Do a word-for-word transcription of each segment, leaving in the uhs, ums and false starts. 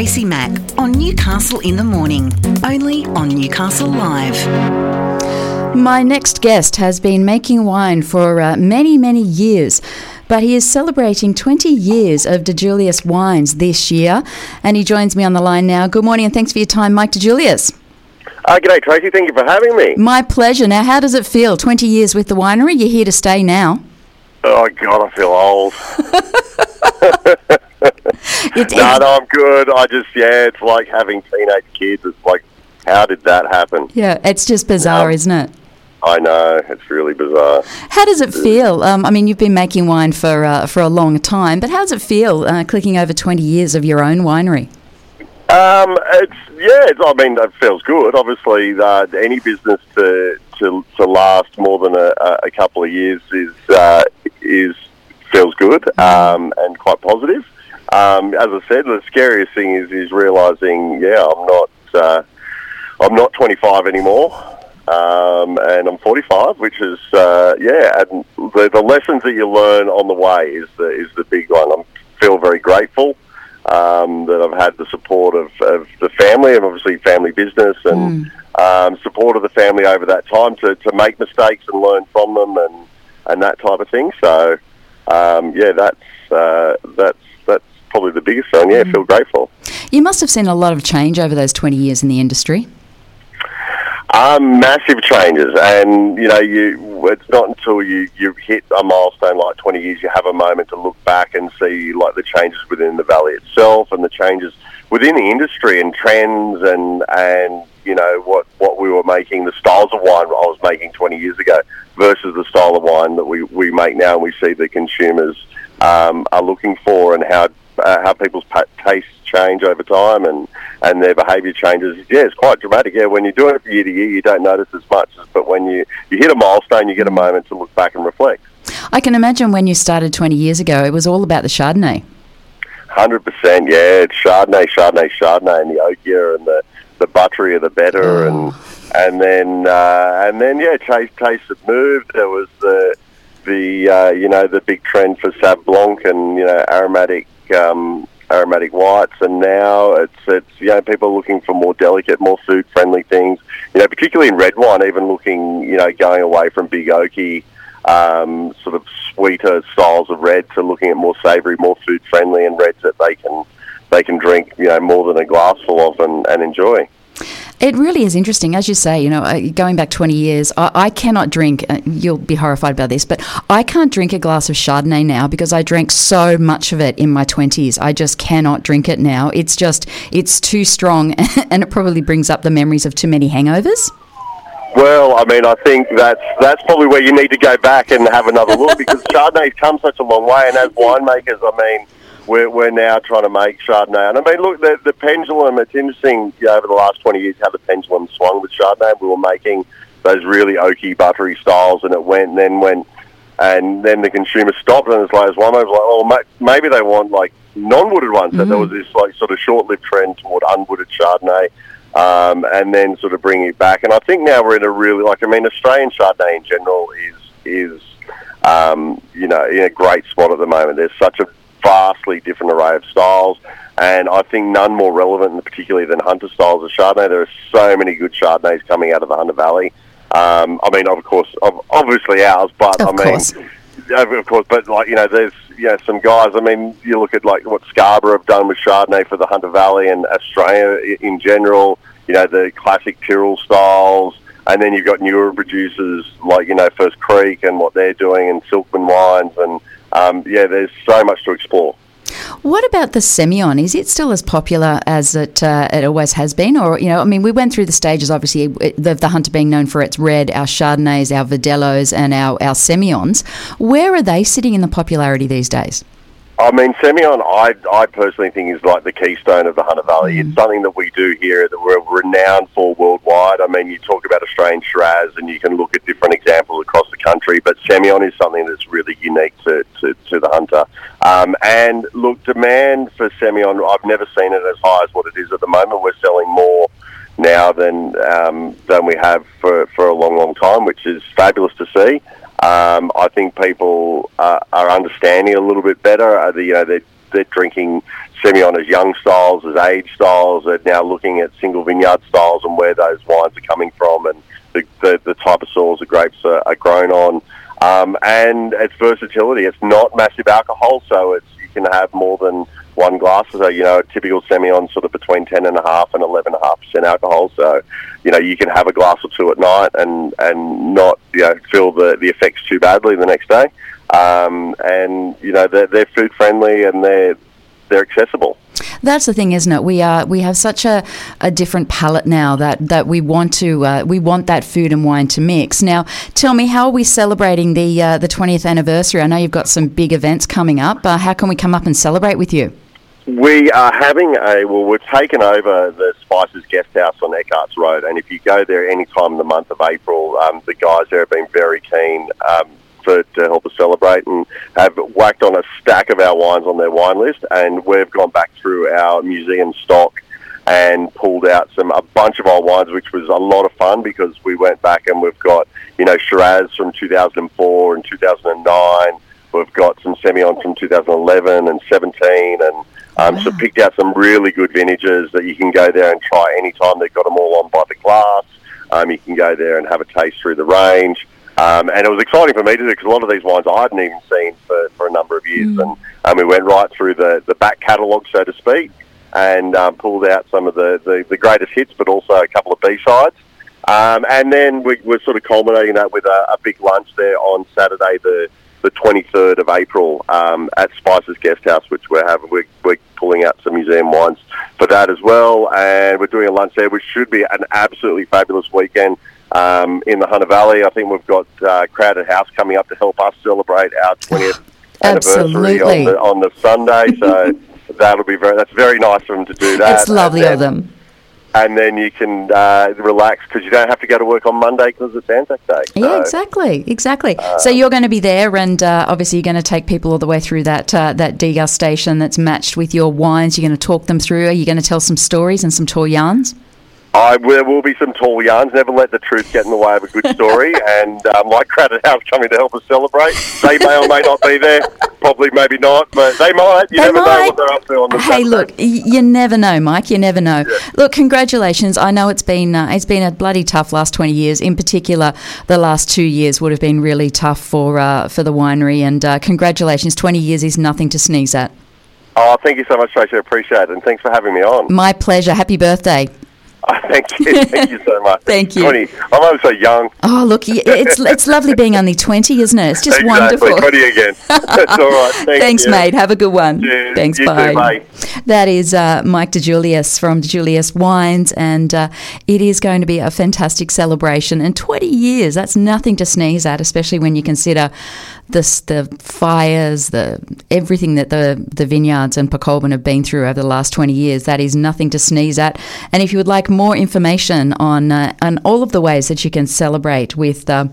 Tracy Mack on Newcastle in the Morning, only on Newcastle Live. My next guest has been making wine for uh, many, many years, but he is celebrating twenty years of De Luliis wines this year, and he joins me on the line now. Good morning and thanks for your time, Mike De luliis. Uh, g'day, Tracy. Thank you for having me. My pleasure. Now, how does it feel, twenty years with the winery? You're here to stay now. Oh, God, I feel old. no, no, I'm good. I just, yeah, it's like having teenage kids. It's like, how did that happen? Yeah, it's just bizarre, um, isn't it? I know, it's really bizarre. How does it feel? Um, I mean, you've been making wine for uh, for a long time, but how does it feel uh, clicking over twenty years of your own winery? Um, it's yeah, it's, I mean, it feels good. Obviously, uh, any business to, to to last more than a, a couple of years is uh, is feels good um, and quite positive. Um, as I said, the scariest thing is is realising, yeah, I'm not uh, I'm not twenty-five anymore. Um, and I'm forty-five, which is, uh, yeah, and the, the lessons that you learn on the way is the, is the big one. I feel very grateful um, that I've had the support of, of the family and obviously family business and mm. um, support of the family over that time to, to make mistakes and learn from them and, and that type of thing. So, um, yeah, that's uh, that's that's probably the biggest one. Yeah, mm. I feel grateful. You must have seen a lot of change over those twenty years in the industry. Um, massive changes, and you know, you it's not until you, you hit a milestone like twenty years, you have a moment to look back and see like the changes within the valley itself and the changes within the industry and trends and, and you know, what, what we were making, the styles of wine I was making twenty years ago versus the style of wine that we, we make now and we see the consumers um, are looking for and how uh, how people's tastes change over time and, and their behaviour changes. Yeah, it's quite dramatic. Yeah, when you're doing it from year to year, you don't notice as much. But when you, you hit a milestone, you get a moment to look back and reflect. I can imagine when you started twenty years ago, it was all about the Chardonnay. one hundred percent, yeah. It's Chardonnay, Chardonnay, Chardonnay, and the oakier and the, the butterier, the better. Oh. And and then, uh, and then yeah, taste taste had moved. There was the, the uh, you know, the big trend for Sauv Blanc and, you know, aromatic... Um, aromatic whites, and now it's, it's you know, people are looking for more delicate, more food-friendly things, you know, particularly in red wine, even looking, you know, going away from big oaky, um, sort of sweeter styles of red to looking at more savoury, more food-friendly and reds that they can they can drink, you know, more than a glassful of and, and enjoy. It really is interesting. As you say, you know, going back twenty years, I, I cannot drink, you'll be horrified by this, but I can't drink a glass of Chardonnay now because I drank so much of it in my twenties. I just cannot drink it now. It's just, it's too strong and it probably brings up the memories of too many hangovers. Well, I mean, I think that's that's probably where you need to go back and have another look because Chardonnay's come such a long way, and as winemakers, I mean... We're, we're now trying to make Chardonnay. And I mean, look, the, the pendulum, it's interesting, you know, over the last twenty years how the pendulum swung with Chardonnay. We were making those really oaky, buttery styles, and it went and then went, and then the consumer stopped, and it's like, one was like, oh, maybe they want, like, non-wooded ones. Mm-hmm. So there was this, like, sort of short-lived trend toward unwooded Chardonnay, um, and then sort of bringing it back. And I think now we're in a really, like, I mean, Australian Chardonnay in general is, is um, you know, in a great spot at the moment. There's such a vastly different array of styles, and I think none more relevant particularly than Hunter styles of Chardonnay. There are so many good Chardonnays coming out of the Hunter Valley. Um, I mean, of course, obviously ours, but of I mean, course. of course, but like, you know, there's, you know, some guys, I mean, you look at like what Scarborough have done with Chardonnay for the Hunter Valley and Australia in general, you know, the classic Tyrrell styles, and then you've got newer producers like, you know, First Creek and what they're doing, and Silkman Wines, and Um, yeah, there's so much to explore. What about the Semillon? Is it still as popular as it uh, it always has been? Or, you know, I mean, we went through the stages, obviously, the, the Hunter being known for its red, our Chardonnays, our Verdellos, and our, our Semillons. Where are they sitting in the popularity these days? I mean, Semillon, I, I personally think is like the keystone of the Hunter Valley. Mm. It's something that we do here that we're renowned for worldwide. I mean, you talk about Australian Shiraz and you can look at different examples across the country, but Semillon is something that's really unique to, to, to the Hunter. Um, and look, demand for Semillon, I've never seen it as high as what it is at the moment. We're selling more now than um, than we have for, for a long, long time, which is fabulous to see. Um, I think people uh, are understanding a little bit better. Uh, the, you know, they're they're drinking Semillon as young styles, as aged styles. They're now looking at single vineyard styles and where those wines are coming from and the the, the type of soils the grapes are, are grown on. Um, and its versatility. It's not massive alcohol, so it's you can have more than one glass. So, you know, a typical Semillon sort of between ten point five and eleven point five percent alcohol. So, you know, you can have a glass or two at night and, and not, you know, feel the, the effects too badly the next day. Um, and, you know, they're, they're food friendly and they're, they're accessible. That's the thing, isn't it? We are we have such a, a different palate now that, that we want to uh, we want that food and wine to mix. Now, tell me, how are we celebrating the uh, the twentieth anniversary? I know you've got some big events coming up. Uh, how can we come up and celebrate with you? We are having a well, we've taken over the Spicers Guest House on Eckhart's Road, and if you go there any time in the month of April, um, the guys there have been very keen. Um, For, to help us celebrate, and have whacked on a stack of our wines on their wine list, and we've gone back through our museum stock and pulled out some a bunch of old wines, which was a lot of fun because we went back and we've got, you know, Shiraz from two thousand four and two thousand nine, we've got some Semillon from two thousand eleven and seventeen, and um, wow. so picked out some really good vintages that you can go there and try anytime. They've got them all on by the glass. Um, you can go there and have a taste through the range. Um, and it was exciting for me to do because a lot of these wines I hadn't even seen for, for a number of years. Mm. And, and we went right through the, the back catalogue, so to speak, and um, pulled out some of the, the, the greatest hits, but also a couple of B-sides. Um, and then we, we're sort of culminating that with a, a big lunch there on Saturday, the, the twenty-third of April, um, at Spicers Guest House, which we're having. We're, we're pulling out some museum wines for that as well. And we're doing a lunch there, which should be an absolutely fabulous weekend. Um, in the Hunter Valley, I think we've got uh, Crowded House coming up to help us celebrate our twentieth anniversary on the, on the Sunday. So that'll be very that's very nice of them to do that. It's lovely then, of them. And then you can uh, relax because you don't have to go to work on Monday because it's Anzac Day. So. Yeah, exactly, exactly. Uh, so you're going to be there, and uh, obviously you're going to take people all the way through that uh, that degustation that's matched with your wines. You're going to talk them through. Are you going to tell some stories and some tall yarns? I, there will be some tall yarns. Never let the truth get in the way of a good story. And um, like Crowded House coming to help us celebrate, they may or may not be there. Probably, maybe not, but they might. You they never might. know what they're up to on the. Hey, Saturday. Look, you never know, Mike. You never know. Yeah. Look, congratulations. I know it's been uh, it's been a bloody tough last twenty years. In particular, the last two years would have been really tough for uh, for the winery. And uh, congratulations, twenty years is nothing to sneeze at. Oh, thank you so much, Tracy. I appreciate it, and thanks for having me on. My pleasure. Happy birthday. Oh, thank you. Thank you so much. Thank you. twenty I'm only so young. Oh, look, it's it's lovely being only twenty, isn't it? It's just exactly. wonderful. twenty again. That's all right. Thank Thanks, you. mate. Have a good one. Cheers. Thanks, you bye. Too, bye. That is uh, Mike De Luliis from De Luliis Wines, and uh, it is going to be a fantastic celebration. And twenty years, that's nothing to sneeze at, especially when you consider this, the fires, the everything that the, the vineyards and Pakolban have been through over the last twenty years. That is nothing to sneeze at. And if you would like more information on uh, on all of the ways that you can celebrate with uh,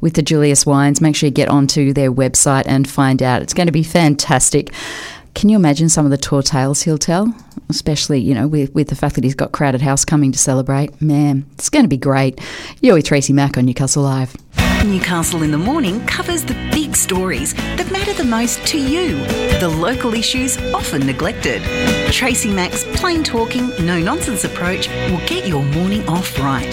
with the De Luliis Wines, make sure you get onto their website and find out. It's going to be fantastic. Can you imagine some of the tour tales he'll tell? Especially, you know, with, with the fact that he's got Crowded House coming to celebrate. Man, it's going to be great. You're with Tracy Mack on Newcastle Live. Newcastle in the Morning covers the big stories that matter the most to you, the local issues often neglected. Tracy Mack's plain talking, no-nonsense approach will get your morning off right.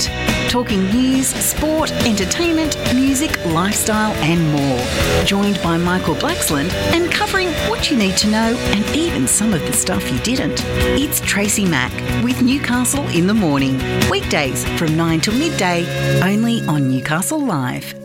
Talking news, sport, entertainment, music, lifestyle and more. Joined by Michael Blaxland and covering what you need to know and even some of the stuff you didn't. It's Tracy Mack with Newcastle in the Morning. Weekdays from nine till midday, only on Newcastle Live.